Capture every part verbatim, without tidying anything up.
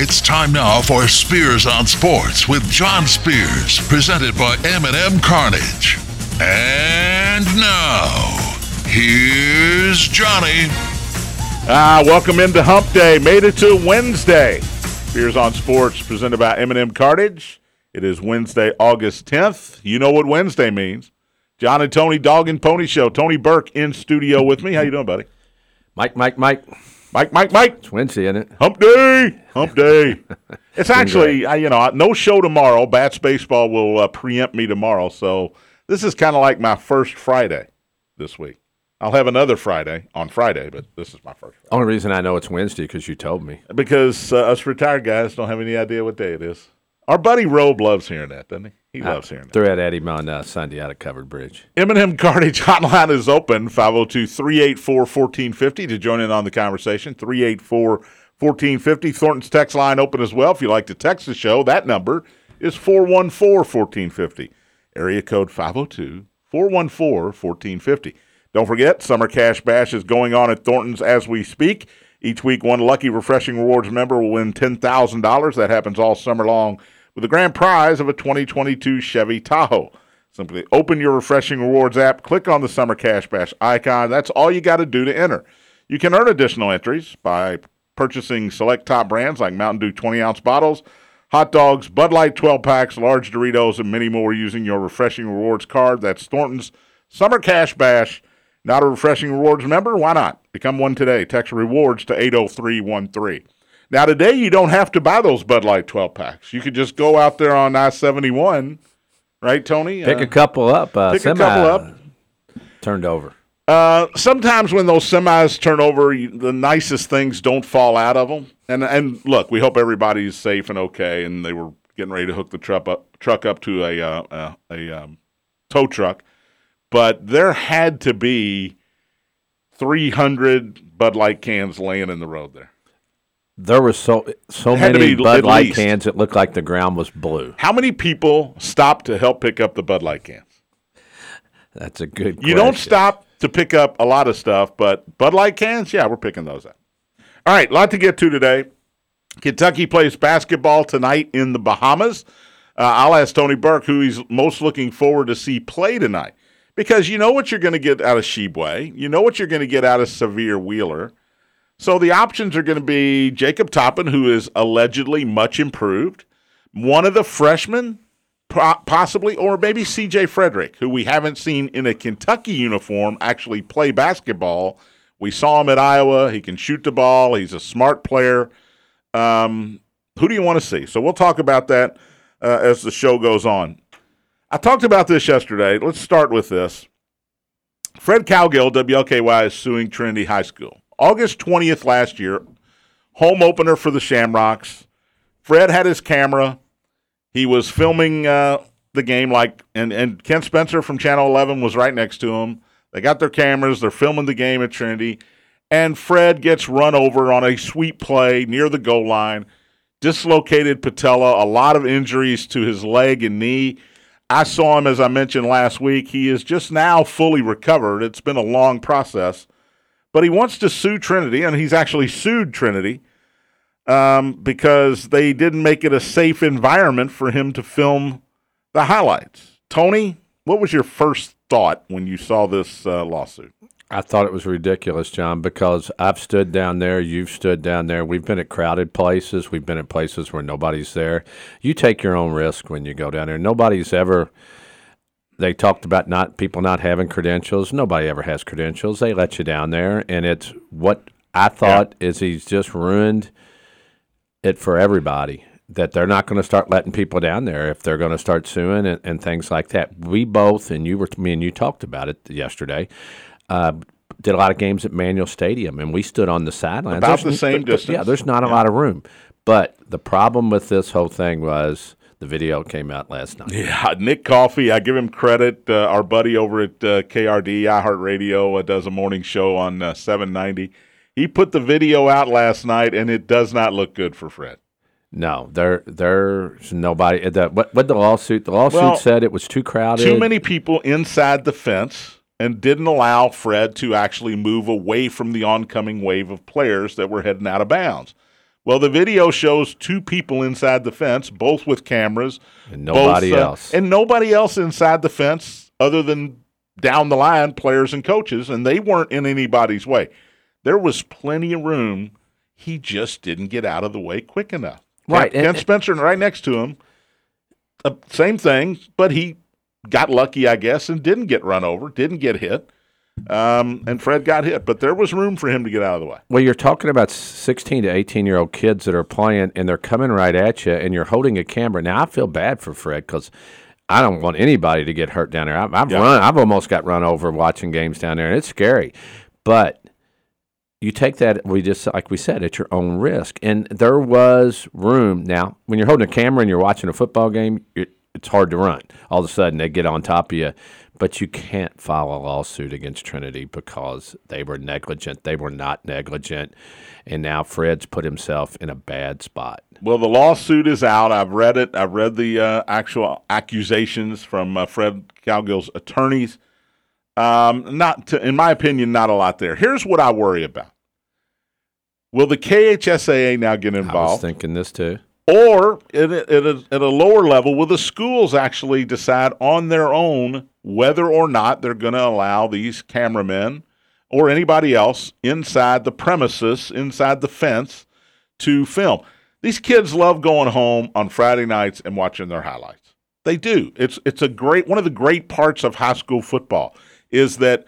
It's time now for Spears on Sports with John Spears, presented by M and M Carnage. And now, here's Johnny. Ah, welcome into Hump Day. Made it to Wednesday. Spears on Sports, presented by M and M Carnage. It is Wednesday, August tenth. You know what Wednesday means. John and Tony, Dog and Pony Show. Tony Burke in studio with me. How you doing, buddy? Mike, Mike, Mike. Mike, Mike, Mike. It's Wednesday, isn't it? Hump Day. Hump Day. It's actually, you know, no show tomorrow. Bats Baseball will uh, preempt me tomorrow. So this is kind of like my first Friday this week. I'll have another Friday on Friday, but this is my first Friday. Only reason I know it's Wednesday because you told me. Because uh, us retired guys don't have any idea what day it is. Our buddy Robe loves hearing that, doesn't he? He loves hearing that. Threw at Eddie on uh, Sunday out of Covered Bridge. M and M Carnage hotline is open, five oh two, three eight four, one four five oh to join in on the conversation, three eight four, one four five oh. Thornton's text line open as well. If you'd like to text the show, that number is four one four, one four five oh, area code five oh two, four one four, one four five oh. Don't forget, Summer Cash Bash is going on at Thornton's as we speak. Each week, one lucky Refreshing Rewards member will win ten thousand dollars. That happens all summer long with the grand prize of a twenty twenty-two Chevy Tahoe. Simply open your Refreshing Rewards app, click on the Summer Cash Bash icon. That's all you got to do to enter. You can earn additional entries by purchasing select top brands like Mountain Dew twenty-ounce bottles, hot dogs, Bud Light twelve-packs, large Doritos, and many more using your Refreshing Rewards card. That's Thornton's Summer Cash Bash. Not a Refreshing Rewards member? Why not? Become one today. Text REWARDS to eight oh three one three. Now, today you don't have to buy those Bud Light twelve-packs. You could just go out there on I seventy-one, right, Tony? Pick uh, a couple up. Uh, pick semi a couple up. Turned over. Uh, sometimes when those semis turn over, the nicest things don't fall out of them. And, and look, we hope everybody's safe and okay, and they were getting ready to hook the truck up, truck up to a, uh, uh, a um, tow truck. But there had to be three hundred Bud Light cans laying in the road there. There were so so many Bud Light cans, it looked like the ground was blue. How many people stopped to help pick up the Bud Light cans? That's a good question. You don't stop to pick up a lot of stuff, but Bud Light cans, yeah, we're picking those up. All right, a lot to get to today. Kentucky plays basketball tonight in the Bahamas. Uh, I'll ask Tony Burke who he's most looking forward to see play tonight. Because you know what you're going to get out of Sheboy. You know what you're going to get out of Severe Wheeler. So the options are going to be Jacob Toppin, who is allegedly much improved. One of the freshmen, possibly, or maybe C J. Frederick, who we haven't seen in a Kentucky uniform actually play basketball. We saw him at Iowa. He can shoot the ball. He's a smart player. Um, who do you want to see? So we'll talk about that uh, as the show goes on. I talked about this yesterday. Let's start with this. Fred Cowgill, W L K Y, is suing Trinity High School. August twentieth last year, home opener for the Shamrocks. Fred had his camera. He was filming uh, the game, like, and, and Ken Spencer from Channel eleven was right next to him. They got their cameras. They're filming the game at Trinity. And Fred gets run over on a sweep play near the goal line, dislocated patella, a lot of injuries to his leg and knee. I saw him, as I mentioned last week. He is just now fully recovered. It's been a long process. But he wants to sue Trinity, and he's actually sued Trinity um, because they didn't make it a safe environment for him to film the highlights. Tony, what was your first thought when you saw this uh, lawsuit? I thought it was ridiculous, John, because I've stood down there, you've stood down there. We've been at crowded places. We've been at places where nobody's there. You take your own risk when you go down there. Nobody's ever – they talked about not people not having credentials. Nobody ever has credentials. They let you down there, and it's what I thought yeah. is he's just ruined it for everybody, that they're not going to start letting people down there if they're going to start suing and, and things like that. We both – and you were me and you talked about it yesterday – Uh, did a lot of games at Manuel Stadium, and we stood on the sidelines. About there's, the same there, distance. Yeah, there's not yeah. a lot of room. But the problem with this whole thing was the video came out last night. Yeah, Nick Coffey, I give him credit. Uh, our buddy over at uh, K R D, iHeartRadio, uh, does a morning show on uh, seven ninety. He put the video out last night, and it does not look good for Fred. No, there, there's nobody. The, what, what the lawsuit? The lawsuit well, said it was too crowded. Too many people inside the fence. And didn't allow Fred to actually move away from the oncoming wave of players that were heading out of bounds, Well, the video shows two people inside the fence, both with cameras. And nobody both, uh, else. And nobody else inside the fence other than down the line players and coaches, and they weren't in anybody's way. There was plenty of room. He just didn't get out of the way quick enough. Right. Ken, and, Ken Spencer right next to him, uh, same thing, but he got lucky, I guess, and didn't get run over, didn't get hit. Um, and Fred got hit, but there was room for him to get out of the way. Well, you're talking about sixteen to eighteen-year-old kids that are playing, and they're coming right at you, and you're holding a camera. Now, I feel bad for Fred because I don't want anybody to get hurt down there. I've, I've yeah. run, I've almost got run over watching games down there, and it's scary. But you take that, we just like we said, at your own risk. And there was room. Now, when you're holding a camera and you're watching a football game, it, it's hard to run. All of a sudden, they get on top of you. But you can't file a lawsuit against Trinity because they were negligent. They were not negligent. And now Fred's put himself in a bad spot. Well, the lawsuit is out. I've read it. I've read the uh, actual accusations from uh, Fred Cowgill's attorneys. Um, not, to, in my opinion, not a lot there. Here's what I worry about. Will the K H S A A now get involved? I was thinking this too. Or at a, at, a, at a lower level, will the schools actually decide on their own whether or not they're going to allow these cameramen or anybody else inside the premises, inside the fence, to film? These kids love going home on Friday nights and watching their highlights. They do. It's it's a great one of the great parts of high school football is that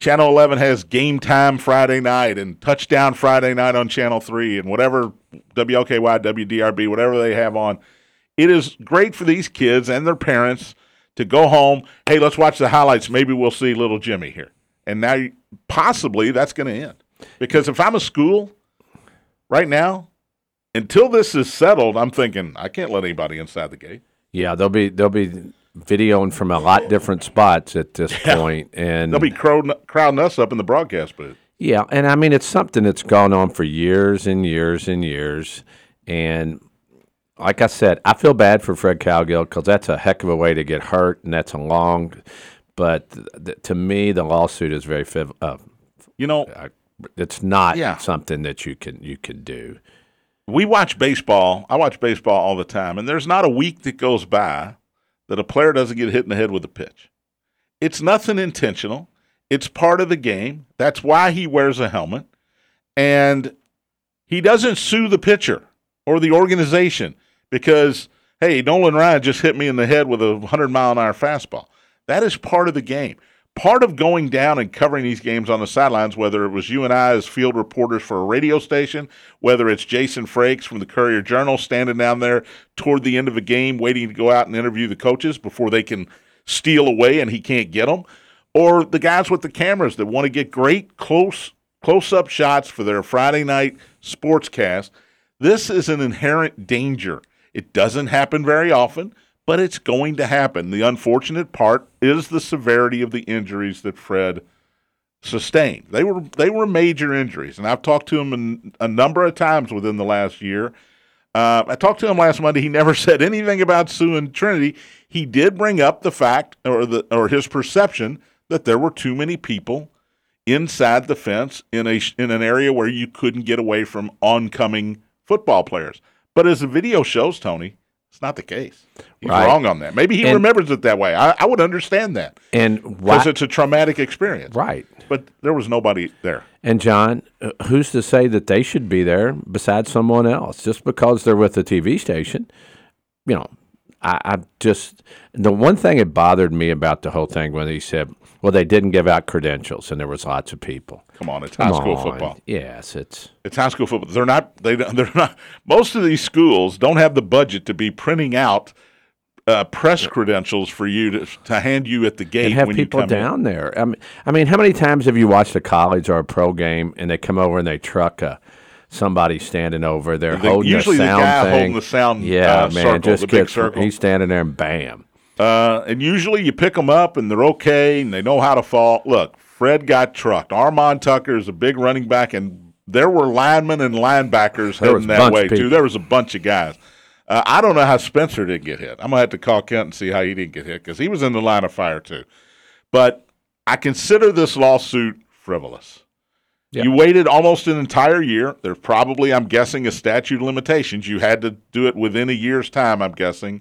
Channel eleven has game time Friday night and touchdown Friday night on Channel three and whatever W L K Y, W D R B, whatever they have on. It is great for these kids and their parents to go home. Hey, let's watch the highlights. Maybe we'll see little Jimmy here. And now you, possibly that's going to end. Because if I'm a school right now, until this is settled, I'm thinking I can't let anybody inside the gate. Yeah, there'll be there'll be videoing from a lot different spots at this yeah. point, and they'll be crowding, crowding us up in the broadcast booth. Yeah, and I mean it's something that's gone on for years and years and years, and like I said, I feel bad for Fred Cowgill because that's a heck of a way to get hurt, and that's a long. But th- th- to me, the lawsuit is very fiv- uh, you know, I, it's not yeah. something that you can you can do. We watch baseball. I watch baseball all the time, and there's not a week that goes by that a player doesn't get hit in the head with a pitch. It's nothing intentional. It's part of the game. That's why he wears a helmet. And he doesn't sue the pitcher or the organization because, hey, Nolan Ryan just hit me in the head with a one hundred mile an hour fastball. That is part of the game. Part of going down and covering these games on the sidelines, whether it was you and I as field reporters for a radio station, whether it's Jason Frakes from the Courier-Journal standing down there toward the end of a game waiting to go out and interview the coaches before they can steal away and he can't get them, or the guys with the cameras that want to get great close, close-up shots for their Friday night sportscast. This is an inherent danger. It doesn't happen very often, but it's going to happen. The unfortunate part is the severity of the injuries that Fred sustained. They were they were major injuries, and I've talked to him in, a number of times within the last year. Uh, I talked to him last Monday. He never said anything about suing Trinity. He did bring up the fact or the or his perception that there were too many people inside the fence in a in an area where you couldn't get away from oncoming football players. But as the video shows, Tony, it's not the case. He's right. wrong on that. Maybe he and, remembers it that way. I, I would understand that. And because it's a traumatic experience. Right. But there was nobody there. And, John, who's to say that they should be there besides someone else? Just because they're with a T V station, you know, I, I just – the one thing that bothered me about the whole thing when he said, well, they didn't give out credentials and there was lots of people. Come on, it's Come high school on. football. Yes, it's it's high school football. They're not they they're not. Most of these schools don't have the budget to be printing out uh, press credentials for you to, to hand you at the gate. And have when people you come down in. there. I mean, I mean, how many times have you watched a college or a pro game and they come over and they truck a somebody standing over there the, holding usually the sound guy thing. holding the sound yeah uh, man circle, just the big gets, circle. He's standing there and bam. Uh, and usually you pick them up and they're okay and they know how to fall. Look, Fred got trucked. Armon Tucker is a big running back, and there were linemen and linebackers there heading that way too. There was a bunch of guys. Uh, I don't know how Spencer didn't get hit. I'm going to have to call Kent and see how he didn't get hit because he was in the line of fire too. But I consider this lawsuit frivolous. Yeah. You waited almost an entire year. There's probably, I'm guessing, a statute of limitations. You had to do it within a year's time, I'm guessing.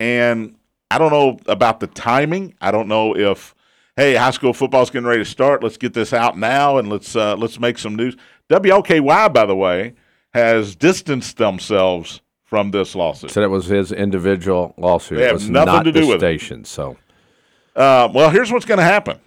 And I don't know about the timing. I don't know if, hey, high school football's getting ready to start. Let's get this out now and let's uh, let's make some news. W L K Y, by the way, has distanced themselves from this lawsuit. So that was his individual lawsuit. It was nothing to do with the station. So, uh, well, here's what's going to happen.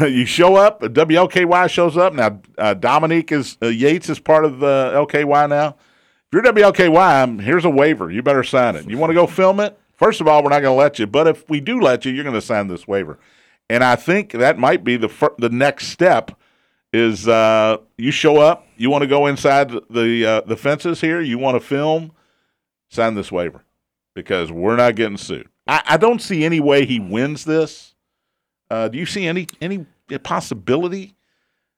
You show up, W L K Y shows up. Now, uh, Dominique is uh, Yates is part of the L K Y now. If you're W L K Y, here's a waiver. You better sign it. You want to go film it? First of all, we're not going to let you. But if we do let you, you're going to sign this waiver. And I think that might be the fir- the next step is uh, you show up. You want to go inside the uh, the fences here. You want to film? Sign this waiver because we're not getting sued. I, I don't see any way he wins this. Uh, do you see any any possibility?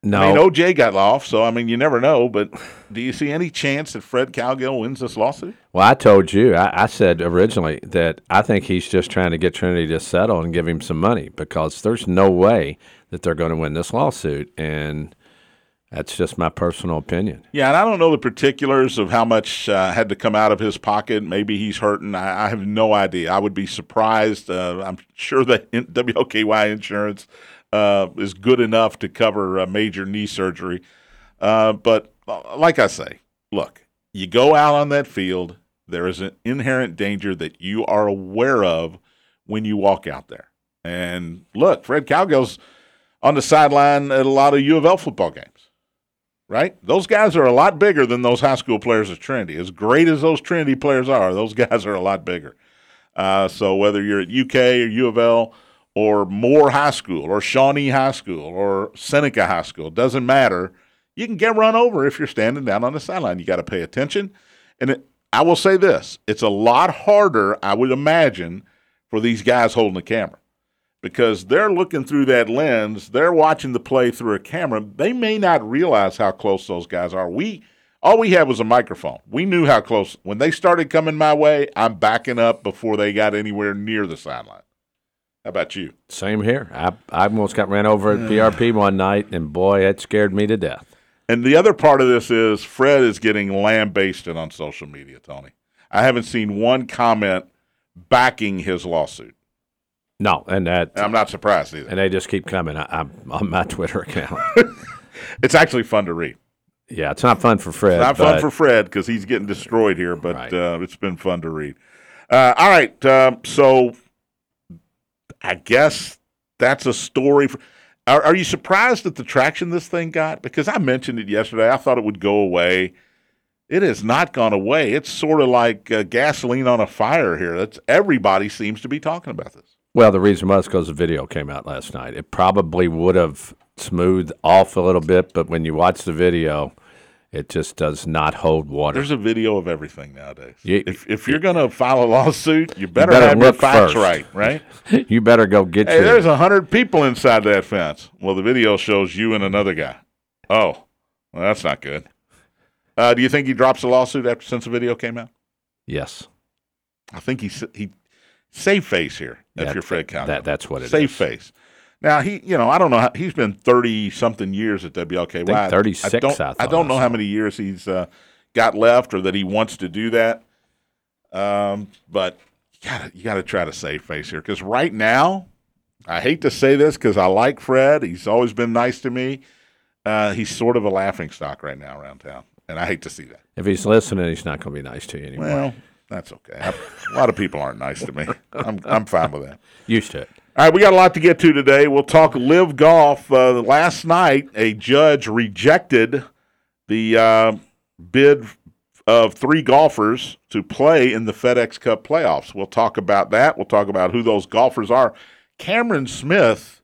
No. I mean, O J got off, so, I mean, you never know, but do you see any chance that Fred Cowgill wins this lawsuit? Well, I told you, I, I said originally that I think he's just trying to get Trinity to settle and give him some money because there's no way that they're going to win this lawsuit, and that's just my personal opinion. Yeah, and I don't know the particulars of how much uh, had to come out of his pocket. Maybe he's hurting. I, I have no idea. I would be surprised. Uh, I'm sure that W L K Y insurance uh, is good enough to cover a major knee surgery. Uh, but like I say, look, you go out on that field, there is an inherent danger that you are aware of when you walk out there. And look, Fred Cowgill's on the sideline at a lot of U of L football games. Right? Those guys are a lot bigger than those high school players at Trinity. As great as those Trinity players are, those guys are a lot bigger. Uh, so whether you're at U K or U of L or Moore High School or Shawnee High School or Seneca High School, doesn't matter. You can get run over if you're standing down on the sideline. You got to pay attention. And it, I will say this, it's a lot harder, I would imagine, for these guys holding the camera. Because they're looking through that lens, they're watching the play through a camera. They may not realize how close those guys are. We all we had was a microphone. We knew how close. When they started coming my way, I'm backing up before they got anywhere near the sideline. How about you? Same here. I I almost got ran over at P R P one night, and boy, it scared me to death. And the other part of this is Fred is getting lambasted on social media, Tony. I haven't seen one comment backing his lawsuit. No, and that I'm not surprised either. And they just keep coming. I, I'm on my Twitter account. It's actually fun to read. Yeah, it's not fun for Fred. It's not fun for Fred because he's getting destroyed here, but right. uh, it's been fun to read. Uh, all right, uh, so I guess that's a story. For, are, are you surprised at the traction this thing got? Because I mentioned it yesterday. I thought it would go away. It has not gone away. It's sort of like uh, gasoline on a fire here. That's everybody seems to be talking about this. Well, the reason was because the video came out last night. It probably would have smoothed off a little bit, but when you watch the video, it just does not hold water. There's a video of everything nowadays. You, if if you're going to file a lawsuit, you better, you better have your facts right, right? You better go get hey, your... Hey, there's one hundred people inside that fence. Well, the video shows you and another guy. Oh, well, that's not good. Uh, do you think he drops the lawsuit after since the video came out? Yes. I think he he... Save face here, if that, you're Fred Cowgill. That, that's what it Save is. Save face. Now, he, you know, I don't know. How, he's been thirty-something years at W L K Y. I think thirty-six, I don't, I I don't know how many years he's uh, got left or that he wants to do that. Um, but you gotta, you got to try to save face here because right now, I hate to say this because I like Fred. He's always been nice to me. Uh, he's sort of a laughingstock right now around town, and I hate to see that. If he's listening, he's not going to be nice to you anymore. Well, that's okay. I, a lot of people aren't nice to me. I'm I'm fine with that. Used to it. All right, we got a lot to get to today. We'll talk L I V Golf. Uh, last night, a judge rejected the uh, bid of three golfers to play in the FedEx Cup playoffs. We'll talk about that. We'll talk about who those golfers are. Cameron Smith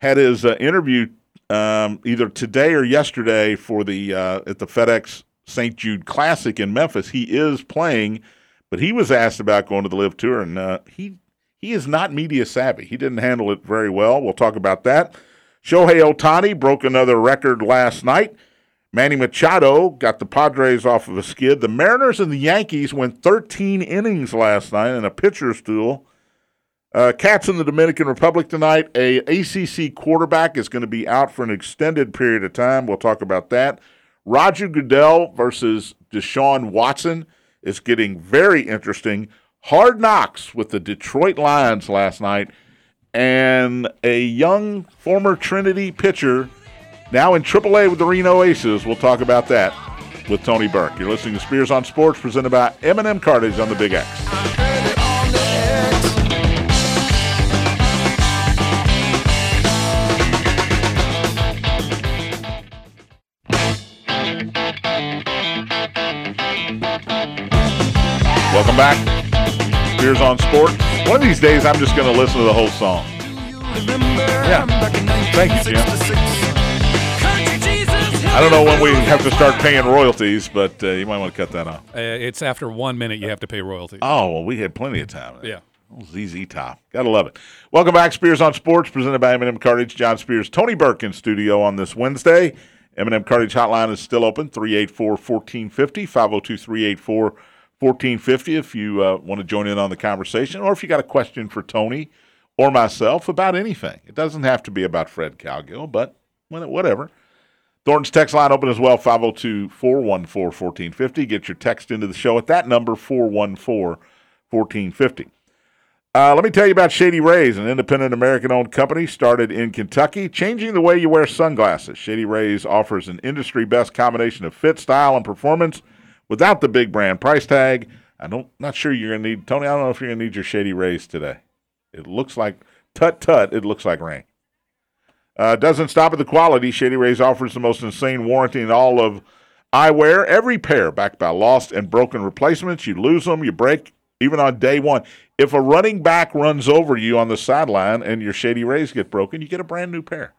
had his uh, interview um, either today or yesterday for the uh, at the FedEx Saint Jude Classic in Memphis. He is playing, but he was asked about going to the L I V Tour, and uh, he he is not media savvy. He didn't handle it very well. We'll talk about that. Shohei Ohtani broke another record last night. Manny Machado got the Padres off of a skid. The Mariners and the Yankees went thirteen innings last night in a pitcher's duel. Uh, Cats in the Dominican Republic tonight. A ACC quarterback is going to be out for an extended period of time. We'll talk about that. Roger Goodell versus Deshaun Watson is getting very interesting. Hard Knocks with the Detroit Lions last night. And a young former Trinity pitcher now in triple A with the Reno Aces. We'll talk about that with Tony Burke. You're listening to Spears on Sports, presented by M and M Carnage on the Big X. Welcome back. Spears on Sports. One of these days, I'm just going to listen to the whole song. Yeah. Thank you, Jim. I don't know when we have to start paying royalties, but uh, you might want to cut that off. Uh, it's after one minute you have to pay royalties. Oh, well, we had plenty of time. Yeah. Z Z Top. Got to love it. Welcome back, Spears on Sports, presented by M and M Carnage. John Spears, Tony Burke in studio on this Wednesday. M and M Carnage hotline is still open, three eight four, one four five zero, five oh two, three eight four, one four five zero if you uh, want to join in on the conversation, or if you got a question for Tony or myself about anything. It doesn't have to be about Fred Cowgill, but whatever. Thornton's text line open as well, five oh two, four one four, one four five zero. Get your text into the show at that number, four one four, one four five zero. Uh, let me tell you about Shady Rays, an independent American-owned company started in Kentucky, changing the way you wear sunglasses. Shady Rays offers an industry-best combination of fit, style, and performance without the big brand price tag. I don't, not sure you're going to need, Tony, I don't know if you're going to need your Shady Rays today. It looks like, tut-tut, it looks like rain. Uh, doesn't stop at the quality. Shady Rays offers the most insane warranty in all of eyewear. Every pair backed by lost and broken replacements. You lose them, you break, even on day one. If a running back runs over you on the sideline and your Shady Rays get broken, you get a brand new pair.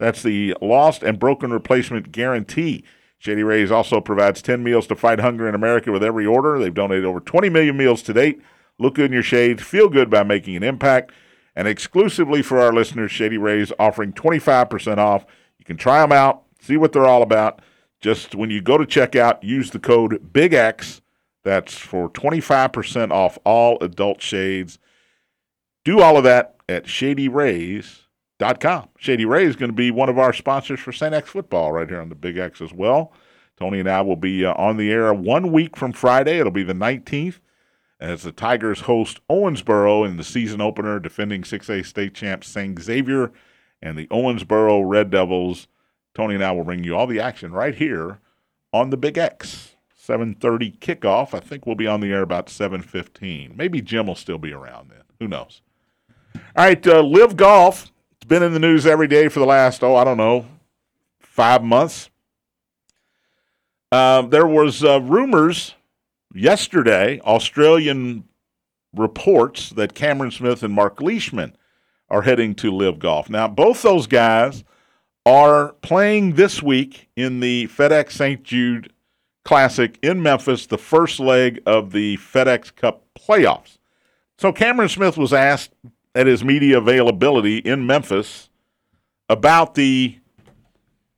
That's the lost and broken replacement guarantee. Shady Rays also provides ten meals to fight hunger in America with every order. They've donated over twenty million meals to date. Look good in your shades. Feel good by making an impact. And exclusively for our listeners, Shady Rays offering twenty-five percent off. You can try them out, see what they're all about. Just when you go to checkout, use the code BIGX. That's for twenty-five percent off all adult shades. Do all of that at shady rays dot com. Shady Rays is going to be one of our sponsors for Saint X football right here on the Big X as well. Tony and I will be uh, on the air one week from Friday. It'll be the nineteenth. As the Tigers host Owensboro in the season opener, defending six A state champs Saint Xavier and the Owensboro Red Devils. Tony and I will bring you all the action right here on the Big X. seven thirty kickoff. I think we'll be on the air about seven fifteen. Maybe Jim will still be around then. Who knows? All right, uh, Live Golf. It's been in the news every day for the last, oh, I don't know, five months. Uh, there was uh, rumors yesterday, Australian reports that Cameron Smith and Mark Leishman are heading to LIV Golf. Now, both those guys are playing this week in the FedEx Saint Jude Classic in Memphis, the first leg of the FedEx Cup playoffs. So Cameron Smith was asked at his media availability in Memphis about the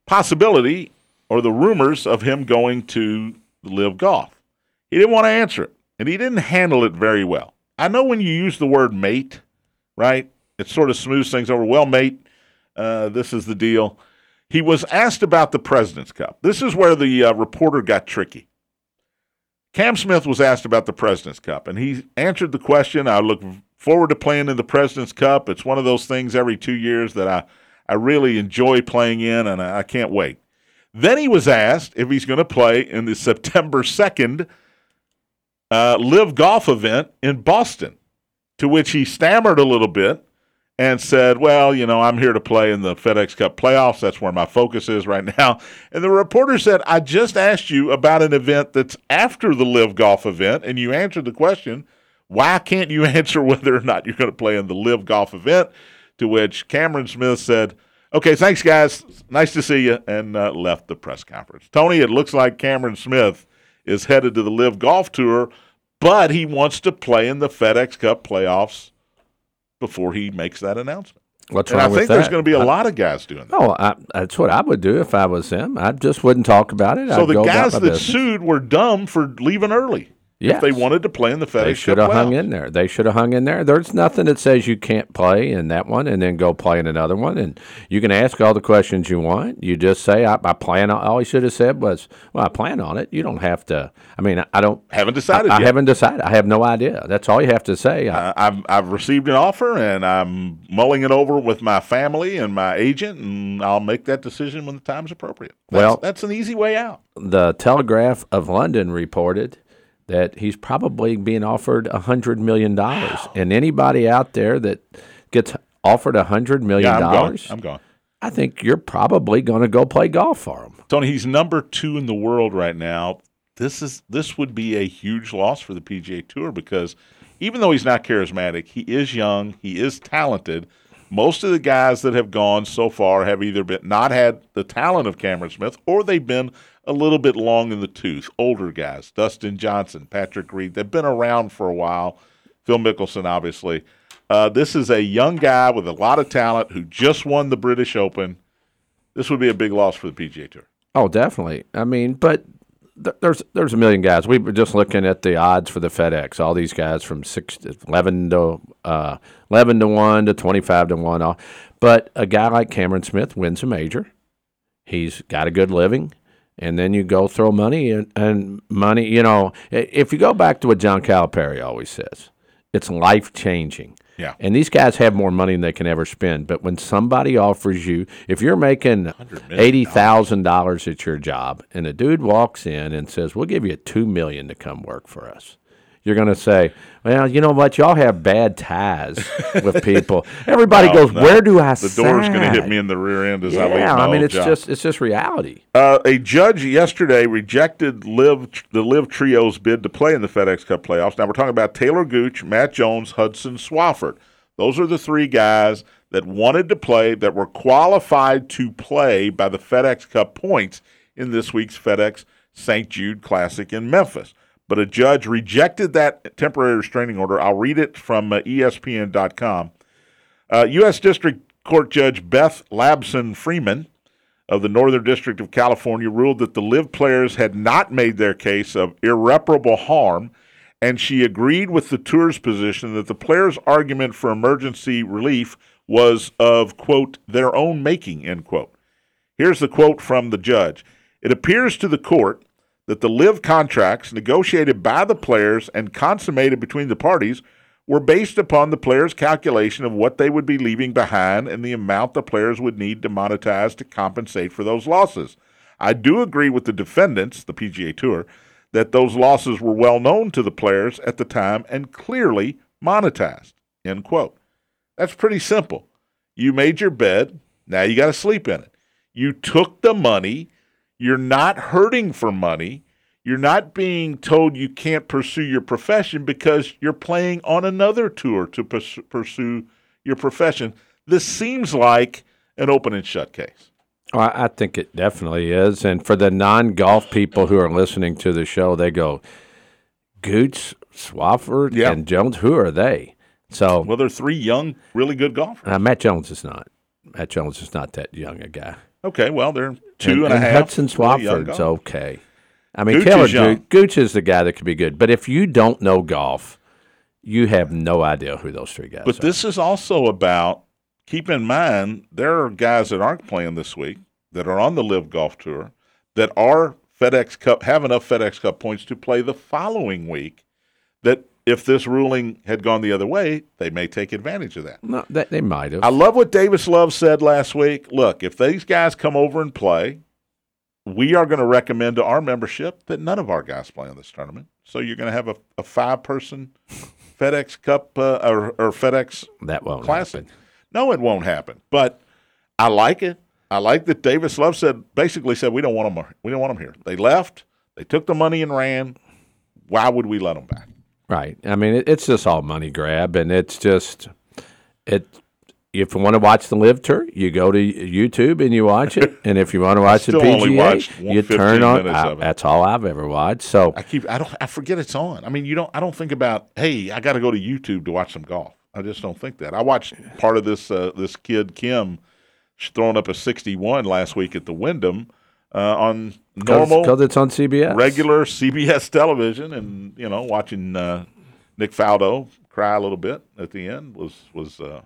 possibility or the rumors of him going to LIV Golf. He didn't want to answer it, and he didn't handle it very well. I know when you use the word mate, right, it sort of smooths things over. Well, mate, uh, this is the deal. He was asked about the President's Cup. This is where the uh, reporter got tricky. Cam Smith was asked about the President's Cup, and he answered the question, I look forward to playing in the President's Cup. It's one of those things every two years that I, I really enjoy playing in, and I, I can't wait. Then he was asked if he's going to play in the September second Uh, live golf event in Boston, to which he stammered a little bit and said, well, you know, I'm here to play in the FedEx Cup playoffs. That's where my focus is right now. And the reporter said, I just asked you about an event that's after the live golf event, and you answered the question, why can't you answer whether or not you're going to play in the live golf event? To which Cameron Smith said, okay, thanks, guys. Nice to see you, and uh, left the press conference. Tony, it looks like Cameron Smith is headed to the LIV Golf Tour, but he wants to play in the FedEx Cup playoffs before he makes that announcement. What's wrong with that? And I think there's going to be a I, lot of guys doing that. No, I, that's what I would do if I was him. I just wouldn't talk about it. So I'd the guys that business. sued were dumb for leaving early. Yes. If they wanted to play in the FedEx Cup, they should have hung in there. They should have hung in there. There's nothing that says you can't play in that one and then go play in another one. And you can ask all the questions you want. You just say, I, I plan on All you should have said was, well, I plan on it. You don't have to. I mean, I, I don't. Haven't decided I, yet. I haven't decided. I have no idea. That's all you have to say. I, uh, I've, I've received an offer, and I'm mulling it over with my family and my agent, and I'll make that decision when the time's appropriate. That's, well, that's an easy way out. The Telegraph of London reported that he's probably being offered one hundred million dollars. Wow. And anybody out there that gets offered one hundred million dollars, yeah, I'm gone. I'm gone. I think you're probably going to go play golf for him. Tony, he's number two in the world right now. This is this would be a huge loss for the P G A Tour because even though he's not charismatic, he is young, he is talented. Most of the guys that have gone so far have either been not had the talent of Cameron Smith or they've been a little bit long in the tooth, older guys, Dustin Johnson, Patrick Reed. They've been around for a while. Phil Mickelson, obviously. Uh, this is a young guy with a lot of talent who just won the British Open. This would be a big loss for the P G A Tour. Oh, definitely. I mean, but th- there's there's a million guys. We were just looking at the odds for the FedEx. All these guys from six to eleven to uh, eleven to one to twenty-five to one. All. But a guy like Cameron Smith wins a major. He's got a good living. And then you go throw money and, and money. You know, if you go back to what John Calipari always says, it's life changing. Yeah. And these guys have more money than they can ever spend. But when somebody offers you, if you're making eighty thousand dollars at your job and a dude walks in and says, we'll give you two million dollars to come work for us, you're going to say, well, you know what? Y'all have bad ties with people. Everybody no, goes, no. Where do I the sign? The door's going to hit me in the rear end as yeah, I leave my I mean, it's job. just it's just reality. Uh, a judge yesterday rejected Liv, the Liv Trio's bid to play in the FedEx Cup playoffs. Now, we're talking about Taylor Gooch, Matt Jones, Hudson Swafford. Those are the three guys that wanted to play, that were qualified to play by the FedEx Cup points in this week's FedEx Saint Jude Classic in Memphis. But a judge rejected that temporary restraining order. I'll read it from uh, E S P N dot com. Uh, U S District Court Judge Beth Labson Freeman of the Northern District of California ruled that the L I V players had not made their case of irreparable harm, and she agreed with the tour's position that the players' argument for emergency relief was of, quote, their own making, end quote. Here's the quote from the judge. It appears to the court that the L I V contracts negotiated by the players and consummated between the parties were based upon the players' calculation of what they would be leaving behind and the amount the players would need to monetize to compensate for those losses. I do agree with the defendants, the P G A Tour, that those losses were well known to the players at the time and clearly monetized, end quote. That's pretty simple. You made your bed, now you got to sleep in it. You took the money. You're not hurting for money. You're not being told you can't pursue your profession because you're playing on another tour to pursue your profession. This seems like an open and shut case. Oh, I think it definitely is. And for the non-golf people who are listening to the show, they go, Gooch, Swafford, yep. and Jones, who are they? So, well, they're three young, really good golfers. Uh, Matt Jones is not. Matt Jones is not that young a guy. Okay, well, they're two and, and a and half. Hudson Swafford's okay. I mean, Gooch Taylor is Gooch, Gooch is the guy that could be good. But if you don't know golf, you have no idea who those three guys but are. But this is also about, keep in mind, there are guys that aren't playing this week, that are on the L I V Golf Tour, that are FedEx Cup, have enough FedEx Cup points to play the following week, that if this ruling had gone the other way, they may take advantage of that. No, that they might have. I love what Davis Love said last week. Look, if these guys come over and play, we are going to recommend to our membership that none of our guys play in this tournament. So you're going to have a, a five-person FedEx Cup uh, or, or FedEx that won't Classic. Happen. No, it won't happen. But I like it. I like that Davis Love said basically said we don't want them. We don't want them here. They left. They took the money and ran. Why would we let them back? Right. I mean, it's just all money grab, and it's just it. If you want to watch the L I V Tour, you go to YouTube and you watch it, and if you want to watch the P G A, you turn on. I, that's all I've ever watched. So I keep. I don't. I forget it's on. I mean, you don't. I don't think about. Hey, I got to go to YouTube to watch some golf. I just don't think that. I watched part of this. Uh, this kid Kim throwing up a sixty-one last week at the Wyndham. uh, on normal, because it's on C B S, regular C B S television, and you know, watching uh, Nick Faldo cry a little bit at the end was was uh,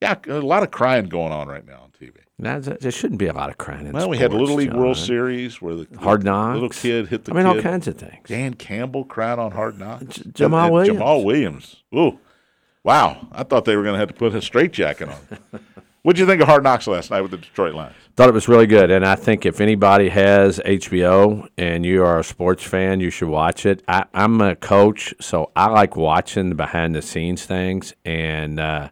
yeah, a lot of crying going on right now on T V. Now, there shouldn't be a lot of crying in well, sports. Well, we had Little League John. World Series where the Hard Knocks. Little kid hit the kid. I mean, kid. all kinds of things. Dan Campbell cried on Hard Knocks. J- Jamal and, and Williams. Jamal Williams. Ooh, wow. I thought they were going to have to put a straitjacket on. What did you think of Hard Knocks last night with the Detroit Lions? Thought it was really good, and I think if anybody has H B O and you are a sports fan, you should watch it. I, I'm a coach, so I like watching the behind-the-scenes things, and uh,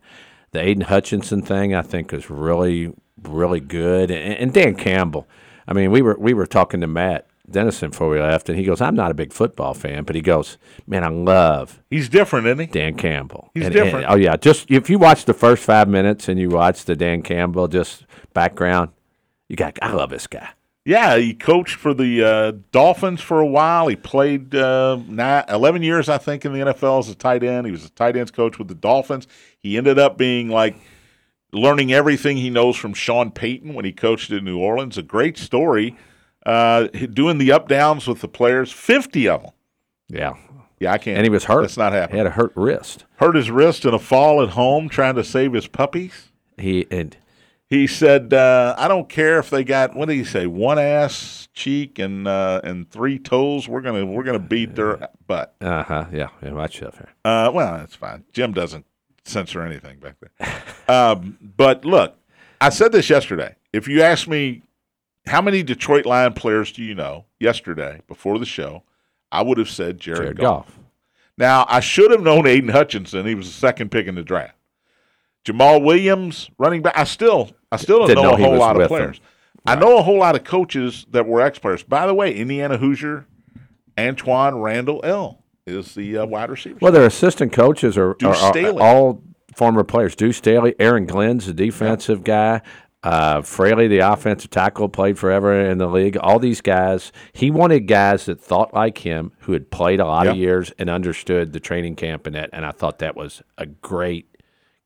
the Aiden Hutchinson thing I think is really – really good, and, and Dan Campbell. I mean, we were we were talking to Matt Dennison before we left, and he goes, "I'm not a big football fan," but he goes, "Man, I love." He's different, isn't he? Dan Campbell. He's and, different. And, oh yeah, just if you watch the first five minutes and you watch the Dan Campbell just background, you got. I love this guy. Yeah, he coached for the uh, Dolphins for a while. He played uh, nine, eleven years, I think, in the N F L as a tight end. He was a tight ends coach with the Dolphins. He ended up being like. Learning everything he knows from Sean Payton when he coached in New Orleans. A great story. Uh, doing the up-downs with the players, fifty of them. Yeah. Yeah, I can't. And he was hurt. That's not happening. He had a hurt wrist. Hurt his wrist in a fall at home trying to save his puppies. He and he said, uh, I don't care if they got, what did he say, one ass cheek and uh, and three toes. We're going to we're gonna beat their butt. Uh-huh, yeah. yeah watch out here. Uh, well, that's fine. Jim doesn't. Censor anything back there. Um, but look, I said this yesterday. If you ask me how many Detroit Lion players do you know yesterday before the show, I would have said Jared, Jared Goff. Goff. Now, I should have known Aiden Hutchinson. He was the second pick in the draft. Jamal Williams, running back. I still I still don't know, know a whole lot of players. Right. I know a whole lot of coaches that were ex-players. By the way, Indiana Hoosier, Antoine Randall L. is the uh, wide receiver. Well, their assistant coaches are, are, are all former players. Deuce Staley, Aaron Glenn's the defensive yeah. guy, uh, Fraley, the offensive tackle, played forever in the league. All these guys, he wanted guys that thought like him, who had played a lot yeah. of years and understood the training camp and that, and I thought that was a great,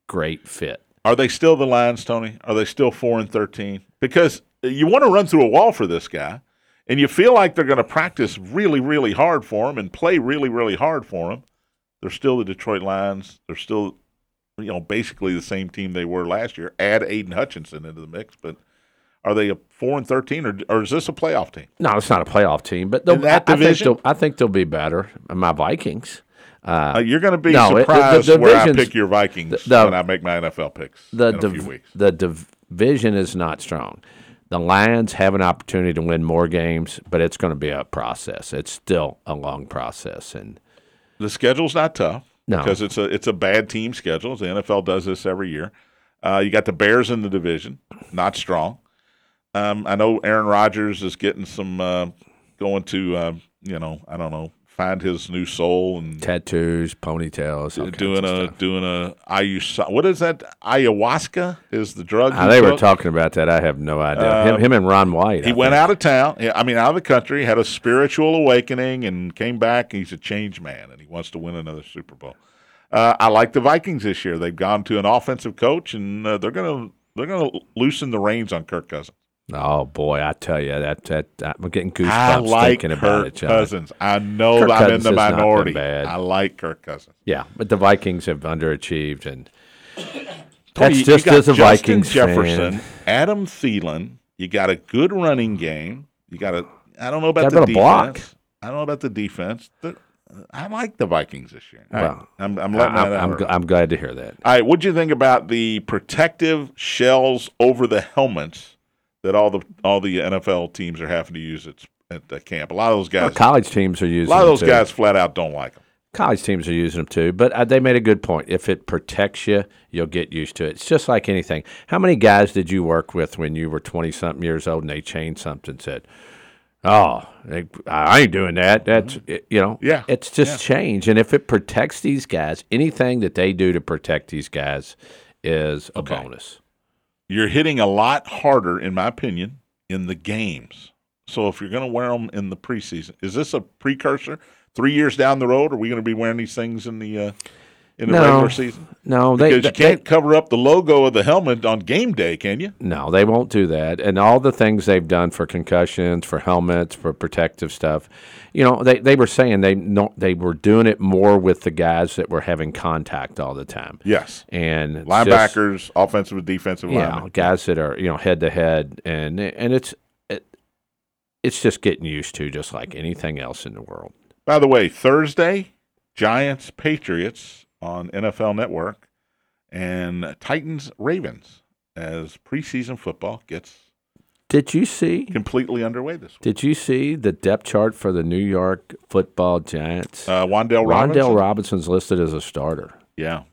great fit. Are they still the Lions, Tony? Are they still four and thirteen? Because you want to run through a wall for this guy. And you feel like they're going to practice really, really hard for him and play really, really hard for him. They're still the Detroit Lions. They're still, you know, basically the same team they were last year. Add Aiden Hutchinson into the mix, but are they a four and thirteen, or or is this a playoff team? No, it's not a playoff team. But in that I, division, I think, I think they'll be better. My Vikings. Uh, uh, you're going to be no, surprised it, the, the where I pick your Vikings the, the, when I make my N F L picks the, in a div, few weeks. The division is not strong. The Lions have an opportunity to win more games, but it's going to be a process. It's still a long process, and the schedule's not tough no. because it's a it's a bad team schedule. The N F L does this every year. Uh, you got the Bears in the division, not strong. Um, I know Aaron Rodgers is getting some uh, going to uh, you know I don't know find his new soul and tattoos, ponytails, all doing kinds of a stuff. doing a ayus. What is that? Ayahuasca is the drug. Ah, they took. were talking about that. I have no idea. Uh, him, him and Ron White. He I went think. out of town. I mean, out of the country. Had a spiritual awakening and came back. He's a changed man, and he wants to win another Super Bowl. Uh, I like the Vikings this year. They've gone to an offensive coach, and uh, they're gonna they're gonna loosen the reins on Kirk Cousins. Oh boy, I tell you that that I'm getting goosebumps I like thinking Kirk about it. Cousins, I know Kirk I'm Cousins in the minority. I like Kirk Cousins. Yeah, but the Vikings have underachieved, and that's you, just you as a Justin Vikings Jefferson, fan. Adam Thielen, you got a good running game. You got a I don't know about the defense. Block. I don't know about the defense. The, I like the Vikings this year. Well, right. I'm, I'm letting I, that I'm, out. I'm, I'm glad to hear that. All right, what'd you think about the protective shells over the helmets? That all the all the N F L teams are having to use at at the camp. A lot of those guys, well, college teams are using. A lot of those them too. guys flat out don't like them. College teams are using them too, but uh, they made a good point. If it protects you, you'll get used to it. It's just like anything. How many guys did you work with when you were twenty something years old and they changed something and said, "Oh, they, I ain't doing that." That's mm-hmm. it, you know, yeah, it's just yeah. change. And if it protects these guys, anything that they do to protect these guys is okay. a bonus. You're hitting a lot harder, in my opinion, in the games. So if you're going to wear them in the preseason, is this a precursor? Three years down the road, are we going to be wearing these things in the uh, in the no, regular season? No, they, because you they, can't they, cover up the logo of the helmet on game day, can you? No, they won't do that. And all the things they've done for concussions, for helmets, for protective stuff, you know, they, they were saying they no, they were doing it more with the guys that were having contact all the time. Yes, and linebackers, just, offensive and defensive yeah, linemen, guys that are you know head to head, and and it's it, it's just getting used to, just like anything else in the world. By the way, Thursday, Giants Patriots on N F L Network, and Titans Ravens as preseason football gets. Did you see completely underway this week? Did you see the depth chart for the New York Football Giants? Uh, Wandale Robinson. Wandale Robinson's listed as a starter. Yeah,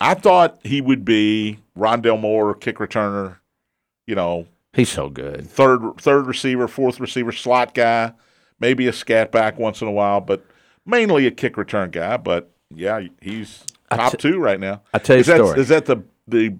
I thought he would be Rondale Moore, kick returner. You know, he's so good. Third, third receiver, fourth receiver, slot guy, maybe a scat back once in a while, but mainly a kick return guy. But yeah, he's top t- two right now. I tell you, is a story. That, is that the the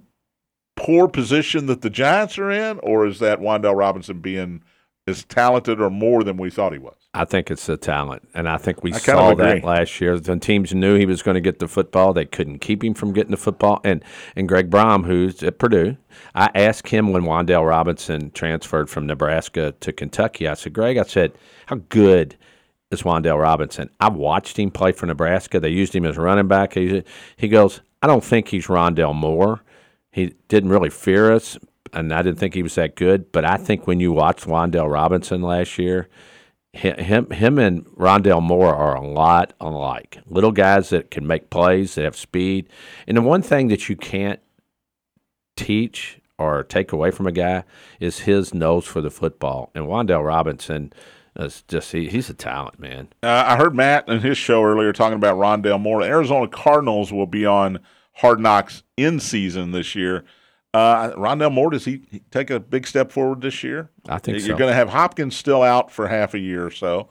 poor position that the Giants are in, or is that Wandale Robinson being as talented or more than we thought he was? I think it's the talent, and I think we I saw that last year. The teams knew he was going to get the football. They couldn't keep him from getting the football. And and Greg Bromm, who's at Purdue, I asked him when Wandale Robinson transferred from Nebraska to Kentucky. I said, Greg, I said, how good is Wandale Robinson? I watched him play for Nebraska. They used him as running back. He, he goes, I don't think he's Rondale Moore. He didn't really fear us, and I didn't think he was that good. But I think when you watched Wandale Robinson last year, him him and Rondale Moore are a lot alike. Little guys that can make plays, that have speed. And the one thing that you can't teach or take away from a guy is his nose for the football. And Wandale Robinson is just he, he's a talent, man. Uh, I heard Matt in his show earlier talking about Rondale Moore. Arizona Cardinals will be on Hard Knocks in season this year. Uh, Rondale Moore, does he take a big step forward this year? I think You're so. You're going to have Hopkins still out for half a year or so.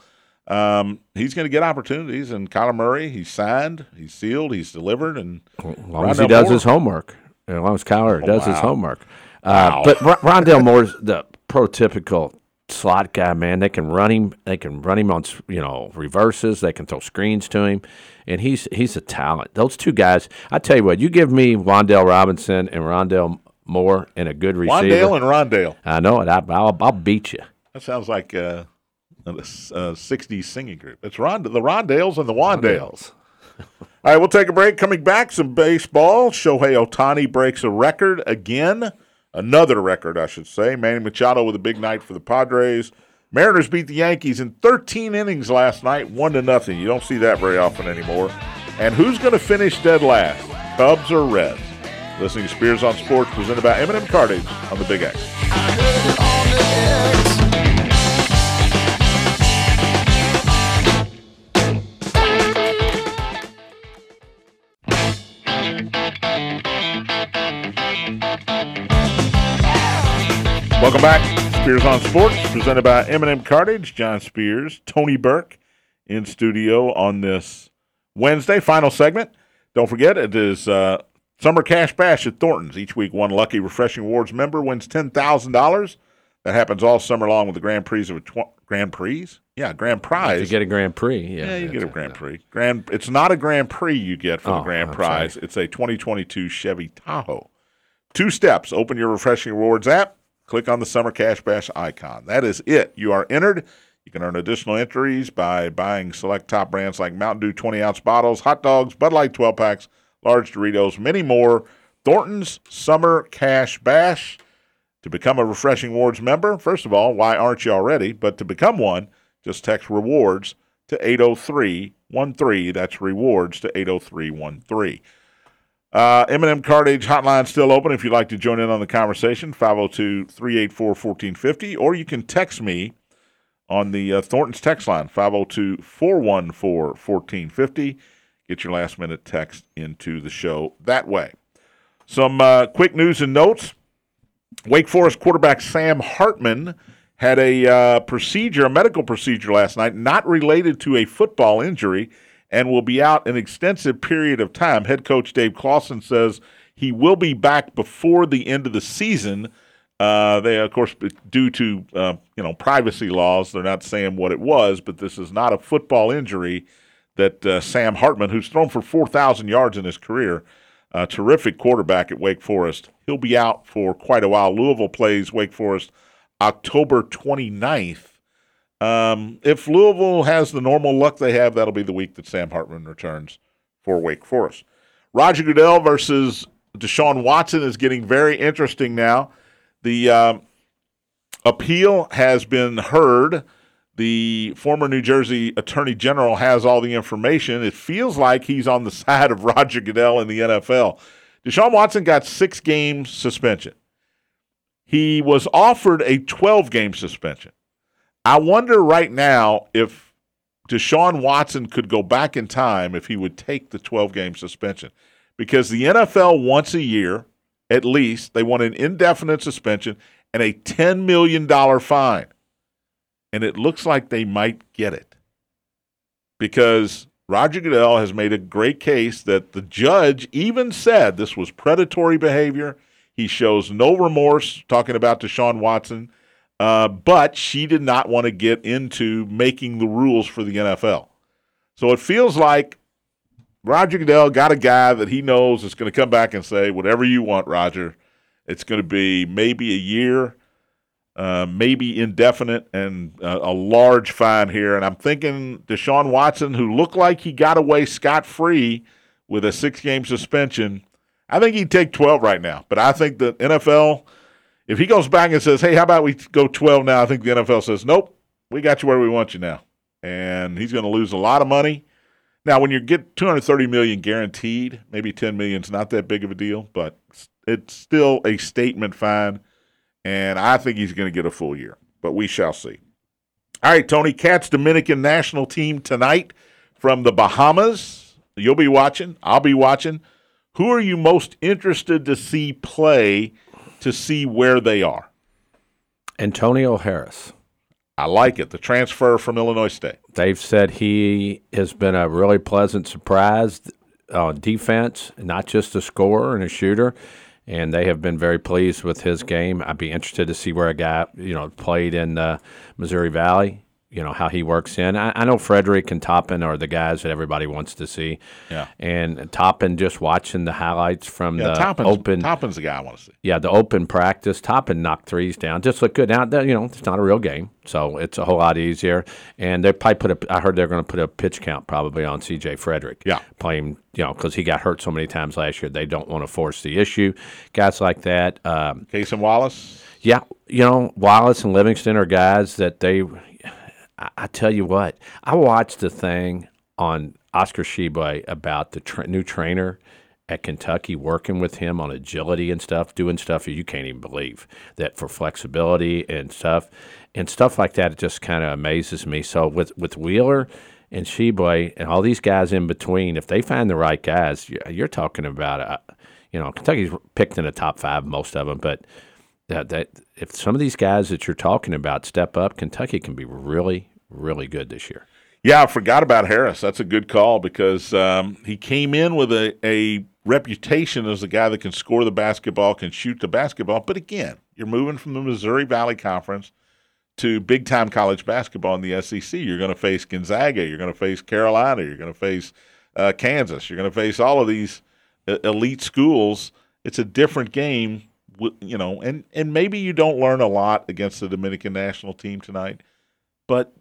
Um, he's going to get opportunities, and Kyler Murray, he's signed, he's sealed, he's delivered. And as long Rondale as he does Moore, his homework, as long as Kyler oh, does wow. his homework. Uh, wow. But R- Rondale Moore's the prototypical slot guy, man. They can run him. They can run him on you know reverses. They can throw screens to him, and he's he's a talent. Those two guys, I tell you what, you give me Wandale Robinson and Rondale Moore and a good receiver. Wandale and Rondale. I know it. I, I'll, I'll beat you. That sounds like uh, a, a sixties singing group. It's Rond- the Rondales and the Wandales. Wandales. All right, we'll take a break. Coming back, some baseball. Shohei Ohtani breaks a record again. Another record, I should say. Manny Machado with a big night for the Padres. Mariners beat the Yankees in thirteen innings last night, one to nothing. You don't see that very often anymore. And who's going to finish dead last, Cubs or Reds? Listening to Spears on Sports, presented by M and M Carnage on the Big X. Welcome back. Spears on Sports, presented by M and M Carnage. John Spears, Tony Burke in studio on this Wednesday. Final segment. Don't forget, it is uh, Summer Cash Bash at Thornton's. Each week, one lucky Refreshing Rewards member wins ten thousand dollars. That happens all summer long with the Grand Prix of a tw- Grand Prix? Yeah, Grand Prize. You get a Grand Prix. Yeah, yeah you get a Grand right. Prix. Grand. It's not a Grand Prix you get for oh, the Grand I'm Prize. Sorry. It's a twenty twenty-two Chevy Tahoe. Two steps. Open your Refreshing Rewards app. Click on the Summer Cash Bash icon. That is it. You are entered. You can earn additional entries by buying select top brands like Mountain Dew twenty-ounce bottles, hot dogs, Bud Light twelve-packs, large Doritos, many more. Thornton's Summer Cash Bash. To become a Refreshing Rewards member, first of all, why aren't you already? But to become one, just text REWARDS to eight oh three one three. That's REWARDS to eight oh three one three. Uh, M and M Cartage hotline still open if you'd like to join in on the conversation, five oh two, three eight four, one four five oh, or you can text me on the uh, Thornton's text line, five oh two, four one four, one four five oh. Get your last-minute text into the show that way. Some uh, quick news and notes. Wake Forest quarterback Sam Hartman had a uh, procedure, a medical procedure last night, not related to a football injury, and will be out an extensive period of time. Head coach Dave Clawson says he will be back before the end of the season. Uh, they, of course, due to uh, you know privacy laws, they're not saying what it was, but this is not a football injury. that uh, Sam Hartman, who's thrown for four thousand yards in his career, a terrific quarterback at Wake Forest, he'll be out for quite a while. Louisville plays Wake Forest October twenty-ninth. Um, if Louisville has the normal luck they have, that'll be the week that Sam Hartman returns for Wake Forest. Roger Goodell versus Deshaun Watson is getting very interesting now. The uh, appeal has been heard. The former New Jersey Attorney General has all the information. It feels like he's on the side of Roger Goodell in the N F L. Deshaun Watson got six game suspension. He was offered a twelve game suspension. I wonder right now if Deshaun Watson could go back in time if he would take the twelve game suspension. Because the N F L, once a year, at least, they want an indefinite suspension and a ten million dollars fine. And it looks like they might get it because Roger Goodell has made a great case that the judge even said this was predatory behavior. He shows no remorse, talking about Deshaun Watson, uh, but she did not want to get into making the rules for the N F L. So it feels like Roger Goodell got a guy that he knows is going to come back and say, whatever you want, Roger, it's going to be maybe a year, Uh, maybe indefinite, and uh, a large fine here. And I'm thinking Deshaun Watson, who looked like he got away scot-free with a six game suspension, I think he'd take twelve right now. But I think the N F L, if he goes back and says, hey, how about we go twelve now, I think the N F L says, nope, we got you where we want you now. And he's going to lose a lot of money. Now, when you get two hundred thirty million dollars guaranteed, maybe ten million dollars is not that big of a deal, but it's still a statement fine. And I think he's going to get a full year, but we shall see. All right, Tony, Cat's Dominican national team tonight from the Bahamas. You'll be watching. I'll be watching. Who are you most interested to see play to see where they are? Antonio Harris. I like it, the transfer from Illinois State. They've said he has been a really pleasant surprise on defense, not just a scorer and a shooter. And they have been very pleased with his game. I'd be interested to see where a guy, you know, played in the Missouri Valley, you know, how he works in. I, I know Frederick and Toppin are the guys that everybody wants to see. Yeah. And Toppin, just watching the highlights from yeah, the Toppin's, open. Toppin's the guy I want to see. Yeah, the open practice. Toppin knocked threes down. Just looked good. Now, you know, it's not a real game, so it's a whole lot easier. And they probably put a, I heard they're going to put a pitch count probably on C J Frederick. Yeah. Playing, you know, because he got hurt so many times last year. They don't want to force the issue. Guys like that. Um, Casey Wallace? Yeah. You know, Wallace and Livingston are guys that they, I, I tell you what, I watched the thing on Oscar Tshiebwe about the tra- new trainer at Kentucky, working with him on agility and stuff, doing stuff you can't even believe, that for flexibility and stuff. And stuff like that, it just kind of amazes me. So with, with Wheeler and Tshiebwe and all these guys in between, if they find the right guys, you're, you're talking about, a, you know, Kentucky's picked in the top five, most of them. But that, that if some of these guys that you're talking about step up, Kentucky can be really, really good this year. Yeah, I forgot about Harris. That's a good call because um, he came in with a, a reputation as a guy that can score the basketball, can shoot the basketball. But again, you're moving from the Missouri Valley Conference to big-time college basketball in the S E C. You're going to face Gonzaga. You're going to face Carolina. You're going to face uh, Kansas. You're going to face all of these uh, elite schools. It's a different game, you know, and, and maybe you don't learn a lot against the Dominican national team tonight, but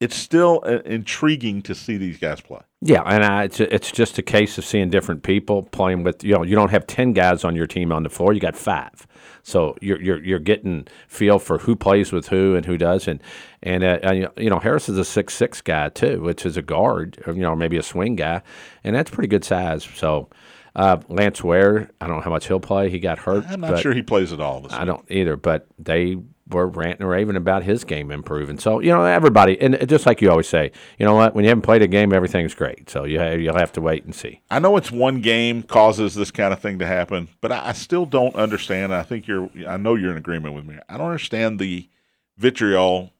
it's still uh, intriguing to see these guys play. Yeah, and I, it's it's just a case of seeing different people playing with, you know, you don't have ten guys on your team on the floor, you got five. So you're you're you're getting feel for who plays with who and who doesn't. And, uh, and you know, Harris is a six six guy too, which is a guard, or, you know, maybe a swing guy, and that's pretty good size. So uh, Lance Ware, I don't know how much he'll play. He got hurt. I'm not sure he plays at all this week. I don't either, but they were ranting or raving about his game improving. So, you know, everybody, and just like you always say, you know what, when you haven't played a game, everything's great. So you, you'll have to wait and see. I know it's one game causes this kind of thing to happen, but I still don't understand. I think you're, I know you're in agreement with me. I don't understand the vitriol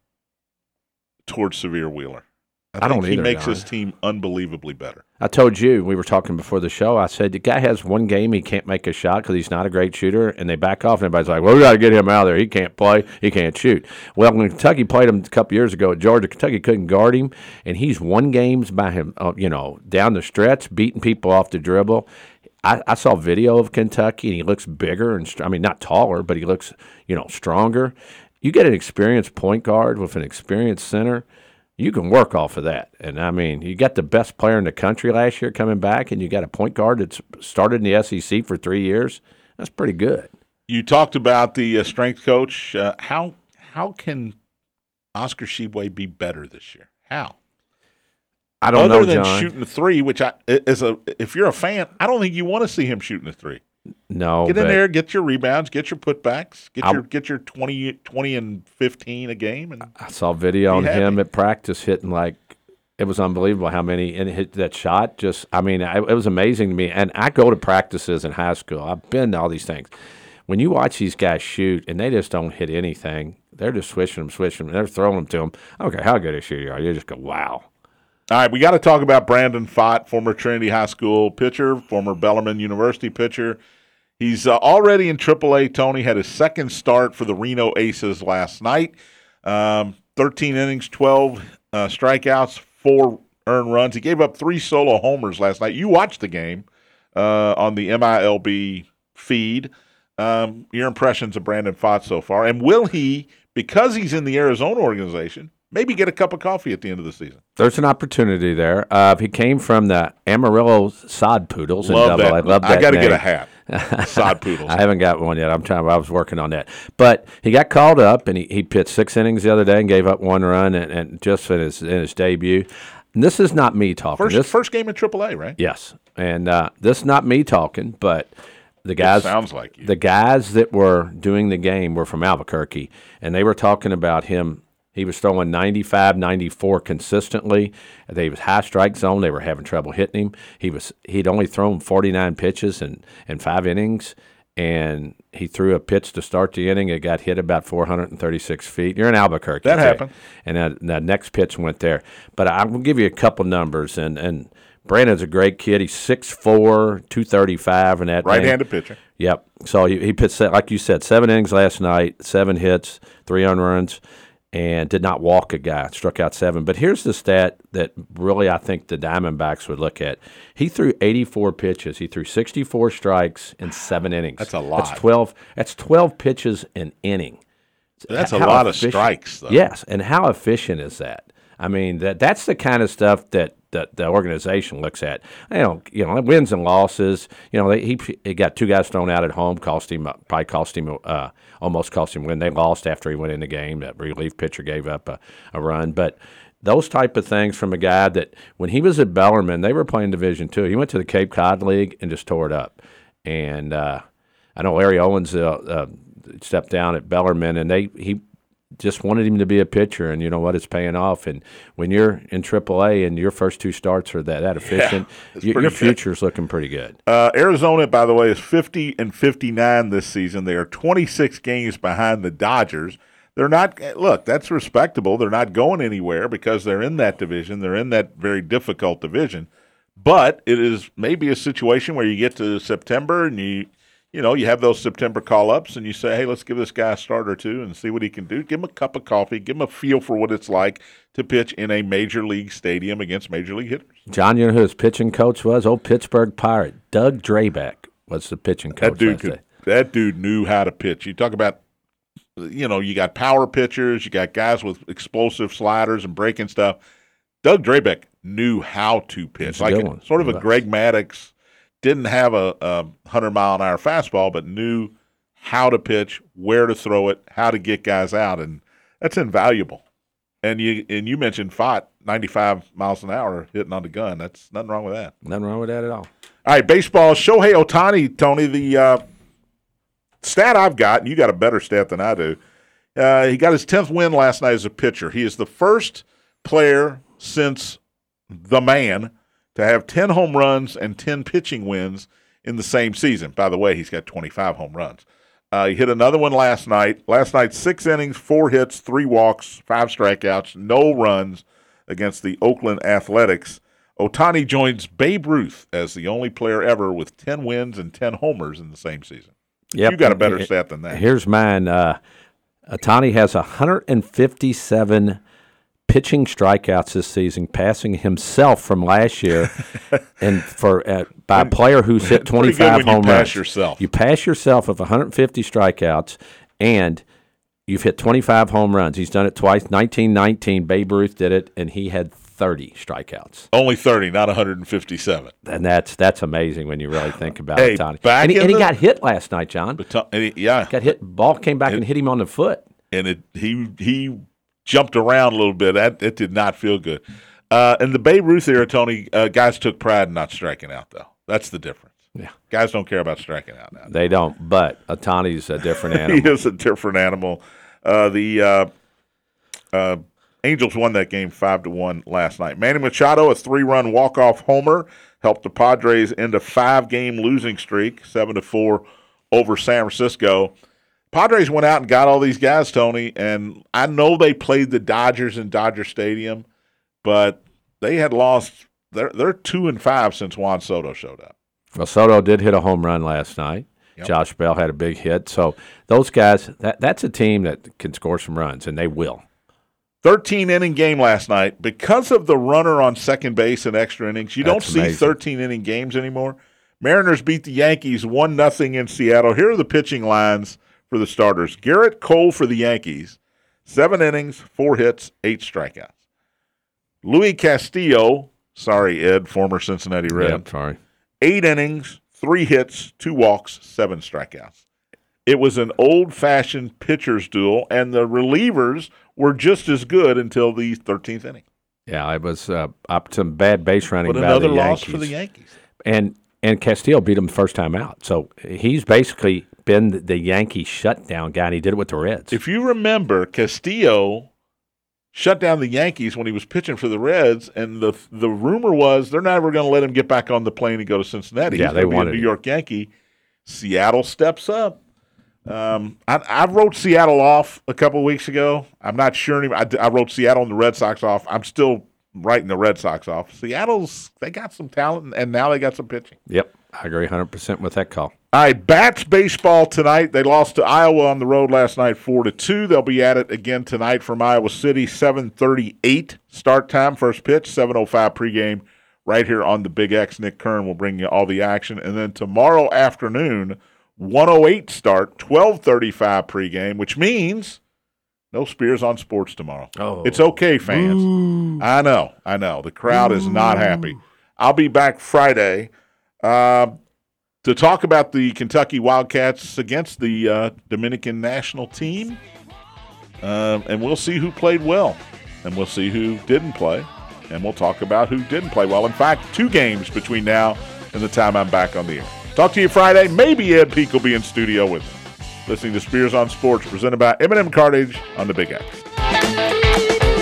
towards Severe Wheeler. I, I don't either. He makes his team unbelievably better. I told you, we were talking before the show, I said, the guy has one game he can't make a shot because he's not a great shooter, and they back off, and everybody's like, well, we got to get him out of there. He can't play. He can't shoot. Well, when Kentucky played him a couple years ago at Georgia, Kentucky couldn't guard him, and he's won games by him, uh, you know, down the stretch, beating people off the dribble. I, I saw video of Kentucky, and he looks bigger, and I mean, not taller, but he looks, you know, stronger. You get an experienced point guard with an experienced center, you can work off of that. And, I mean, you got the best player in the country last year coming back, and you got a point guard that's started in the S E C for three years. That's pretty good. You talked about the uh, strength coach. Uh, how how can Oscar Tshiebwe be better this year? How? I don't know, John. Other than shooting a three, which I is a if you're a fan, I don't think you want to see him shooting a three. No. Get in there, get your rebounds, get your putbacks, get I, your get your twenty, twenty and fifteen a game. And I saw video on him at practice hitting like it was unbelievable how many and hit that shot. Just I mean, I, it was amazing to me. And I go to practices in high school. I've been to all these things. When you watch these guys shoot and they just don't hit anything, they're just swishing them, swishing them, they're throwing them to them. I don't care how good a shooter you are, you just go, wow. All right, we got to talk about Brandon Fott, former Trinity High School pitcher, former Bellarmine University pitcher. He's uh, already in triple A. Tony had his second start for the Reno Aces last night. Um, thirteen innings, twelve uh, strikeouts, four earned runs. He gave up three solo homers last night. You watched the game uh, on the M I L B feed. Um, your impressions of Brandon Fott so far. And will he, because he's in the Arizona organization, maybe get a cup of coffee at the end of the season? There's an opportunity there. Uh, he came from the Amarillo Sod Poodles. Love in double. That. I love that I got to get a hat. Sod Poodles. I haven't got one yet. I'm trying. I was working on that. But he got called up, and he, he pitched six innings the other day and gave up one run and, and just in his, in his debut. And this is not me talking. First, this, first game in triple A, right? Yes. And uh, this is not me talking, but – The guys, sounds like you. The guys that were doing the game were from Albuquerque, and they were talking about him. He was throwing ninety-five, ninety-four consistently. They was high strike zone. They were having trouble hitting him. He was he'd only thrown forty-nine pitches in, in five innings, and he threw a pitch to start the inning. It got hit about four hundred thirty-six feet. You're in Albuquerque. That happened. And that, that next pitch went there. But I will give you a couple numbers, and, and Brandon's a great kid. He's six four, two thirty-five in that right-handed name. Pitcher. Yep. So he, he pitched, like you said, seven innings last night, seven hits, three earned runs, and did not walk a guy, struck out seven. But here's the stat that really I think the Diamondbacks would look at. He threw eighty-four pitches. He threw sixty-four strikes in seven innings. That's a lot. That's twelve, that's twelve pitches an inning. That's how a lot efficient. Of strikes, though. Yes, and how efficient is that? I mean, that that's the kind of stuff that that the organization looks at. You know, you know, wins and losses. You know, they, he, he got two guys thrown out at home, cost him probably cost him uh, almost cost him a win. They lost after he went in the game. That relief pitcher gave up a, a run, but those type of things from a guy that when he was at Bellarmine, they were playing Division Two. He went to the Cape Cod League and just tore it up. And uh, I know Larry Owens uh, uh, stepped down at Bellarmine, and they he. just wanted him to be a pitcher, and you know what? It's paying off. And when you're in triple A and your first two starts are that, that efficient, yeah, your, your future's looking pretty good. Uh, Arizona, by the way, is fifty and fifty-nine this season. They are twenty-six games behind the Dodgers. They're not – look, that's respectable. They're not going anywhere because they're in that division. They're in that very difficult division. But it is maybe a situation where you get to September and you – You know, you have those September call-ups, and you say, hey, let's give this guy a start or two and see what he can do. Give him a cup of coffee. Give him a feel for what it's like to pitch in a major league stadium against major league hitters. John, you know who his pitching coach was? Old Pittsburgh Pirate. Doug Drabeck was the pitching coach. That dude, could, that dude knew how to pitch. You talk about, you know, you got power pitchers. You got guys with explosive sliders and breaking stuff. Doug Drabeck knew how to pitch. That's like a, sort of a Greg Maddux. Didn't have a, a hundred-mile-an-hour fastball, but knew how to pitch, where to throw it, how to get guys out, and that's invaluable. And you and you mentioned Fott, ninety-five miles an hour hitting on the gun. That's nothing wrong with that. Nothing wrong with that at all. All right, baseball. Shohei Ohtani, Tony, the uh, stat I've got, and you got a better stat than I do, uh, he got his tenth win last night as a pitcher. He is the first player since the man to have ten home runs and ten pitching wins in the same season. By the way, he's got twenty-five home runs. Uh, he hit another one last night. Last night, six innings, four hits, three walks, five strikeouts, no runs. against the Oakland Athletics. Ohtani joins Babe Ruth as the only player ever with ten wins and ten homers in the same season. Yep. You got a better stat than that. Here's mine. Uh, Ohtani has one hundred fifty-seven pitching strikeouts this season, passing himself from last year, and for uh, by a player who's hit twenty-five home runs. You pass yourself. You pass yourself of one hundred fifty strikeouts, and you've hit twenty-five home runs. He's done it twice. nineteen nineteen, Babe Ruth did it, and he had thirty strikeouts. Only thirty, not one hundred fifty-seven. And that's that's amazing when you really think about hey, it, Tony. And, he, and the, he got hit last night, John. Baton, and he, yeah, got hit. Ball came back it, and hit him on the foot. And it he he jumped around a little bit. That it did not feel good. Uh, in the Babe Ruth era, Tony, uh, guys took pride in not striking out, though. That's the difference. Yeah, guys don't care about striking out now. They don't. But Ohtani's a different animal. He is a different animal. Uh, the uh, uh, Angels won that game five to one last night. Manny Machado, a three-run walk-off homer, helped the Padres end a five-game losing streak, seven to four over San Francisco. Padres went out and got all these guys, Tony. And I know they played the Dodgers in Dodger Stadium, but they had lost. They're they're two and five since Juan Soto showed up. Well, Soto did hit a home run last night. Yep. Josh Bell had a big hit. So those guys, that that's a team that can score some runs, and they will. thirteen-inning game last night. Because of the runner on second base in extra innings, you that's don't amazing. see thirteen-inning games anymore. Mariners beat the Yankees one nothing in Seattle. Here are the pitching lines for the starters. Garrett Cole for the Yankees, seven innings, four hits, eight strikeouts. Luis Castillo, sorry, Ed, former Cincinnati Red. Yep, sorry. Eight innings, three hits, two walks, seven strikeouts. It was an old-fashioned pitcher's duel, and the relievers were just as good until the thirteenth inning. Yeah, it was uh, up to some bad base running but by the Yankees. Another loss for the Yankees. And and Castillo beat him the first time out. So he's basically been the Yankee shutdown guy, and he did it with the Reds. If you remember, Castillo shut down the Yankees when he was pitching for the Reds, and the the rumor was they're never going to let him get back on the plane and go to Cincinnati. Yeah, He's they wanted be a New York Yankee. Seattle steps up. Um, I, I wrote Seattle off a couple of weeks ago. I'm not sure anymore. I, I wrote Seattle and the Red Sox off. I'm still writing the Red Sox off. Seattle's they got some talent, and now they got some pitching. Yep, I agree one hundred percent with that call. All right, Bats baseball tonight. They lost to Iowa on the road last night four to two. They'll be at it again tonight from Iowa City, seven thirty-eight start time, first pitch, seven oh five pregame right here on the Big X. Nick Kern will bring you all the action. And then tomorrow afternoon, one oh eight start, twelve thirty-five pregame, which means no Spears on Sports tomorrow. Oh. It's okay, fans. Ooh. I know, I know. The crowd Ooh. is not happy. I'll be back Friday. Uh, To talk about the Kentucky Wildcats against the uh, Dominican national team. Uh, and we'll see who played well. And we'll see who didn't play. And we'll talk about who didn't play well. In fact, two games between now and the time I'm back on the air. Talk to you Friday. Maybe Ed Peake will be in studio with us. Listening to Spears on Sports, presented by M and M Carnage on the Big X.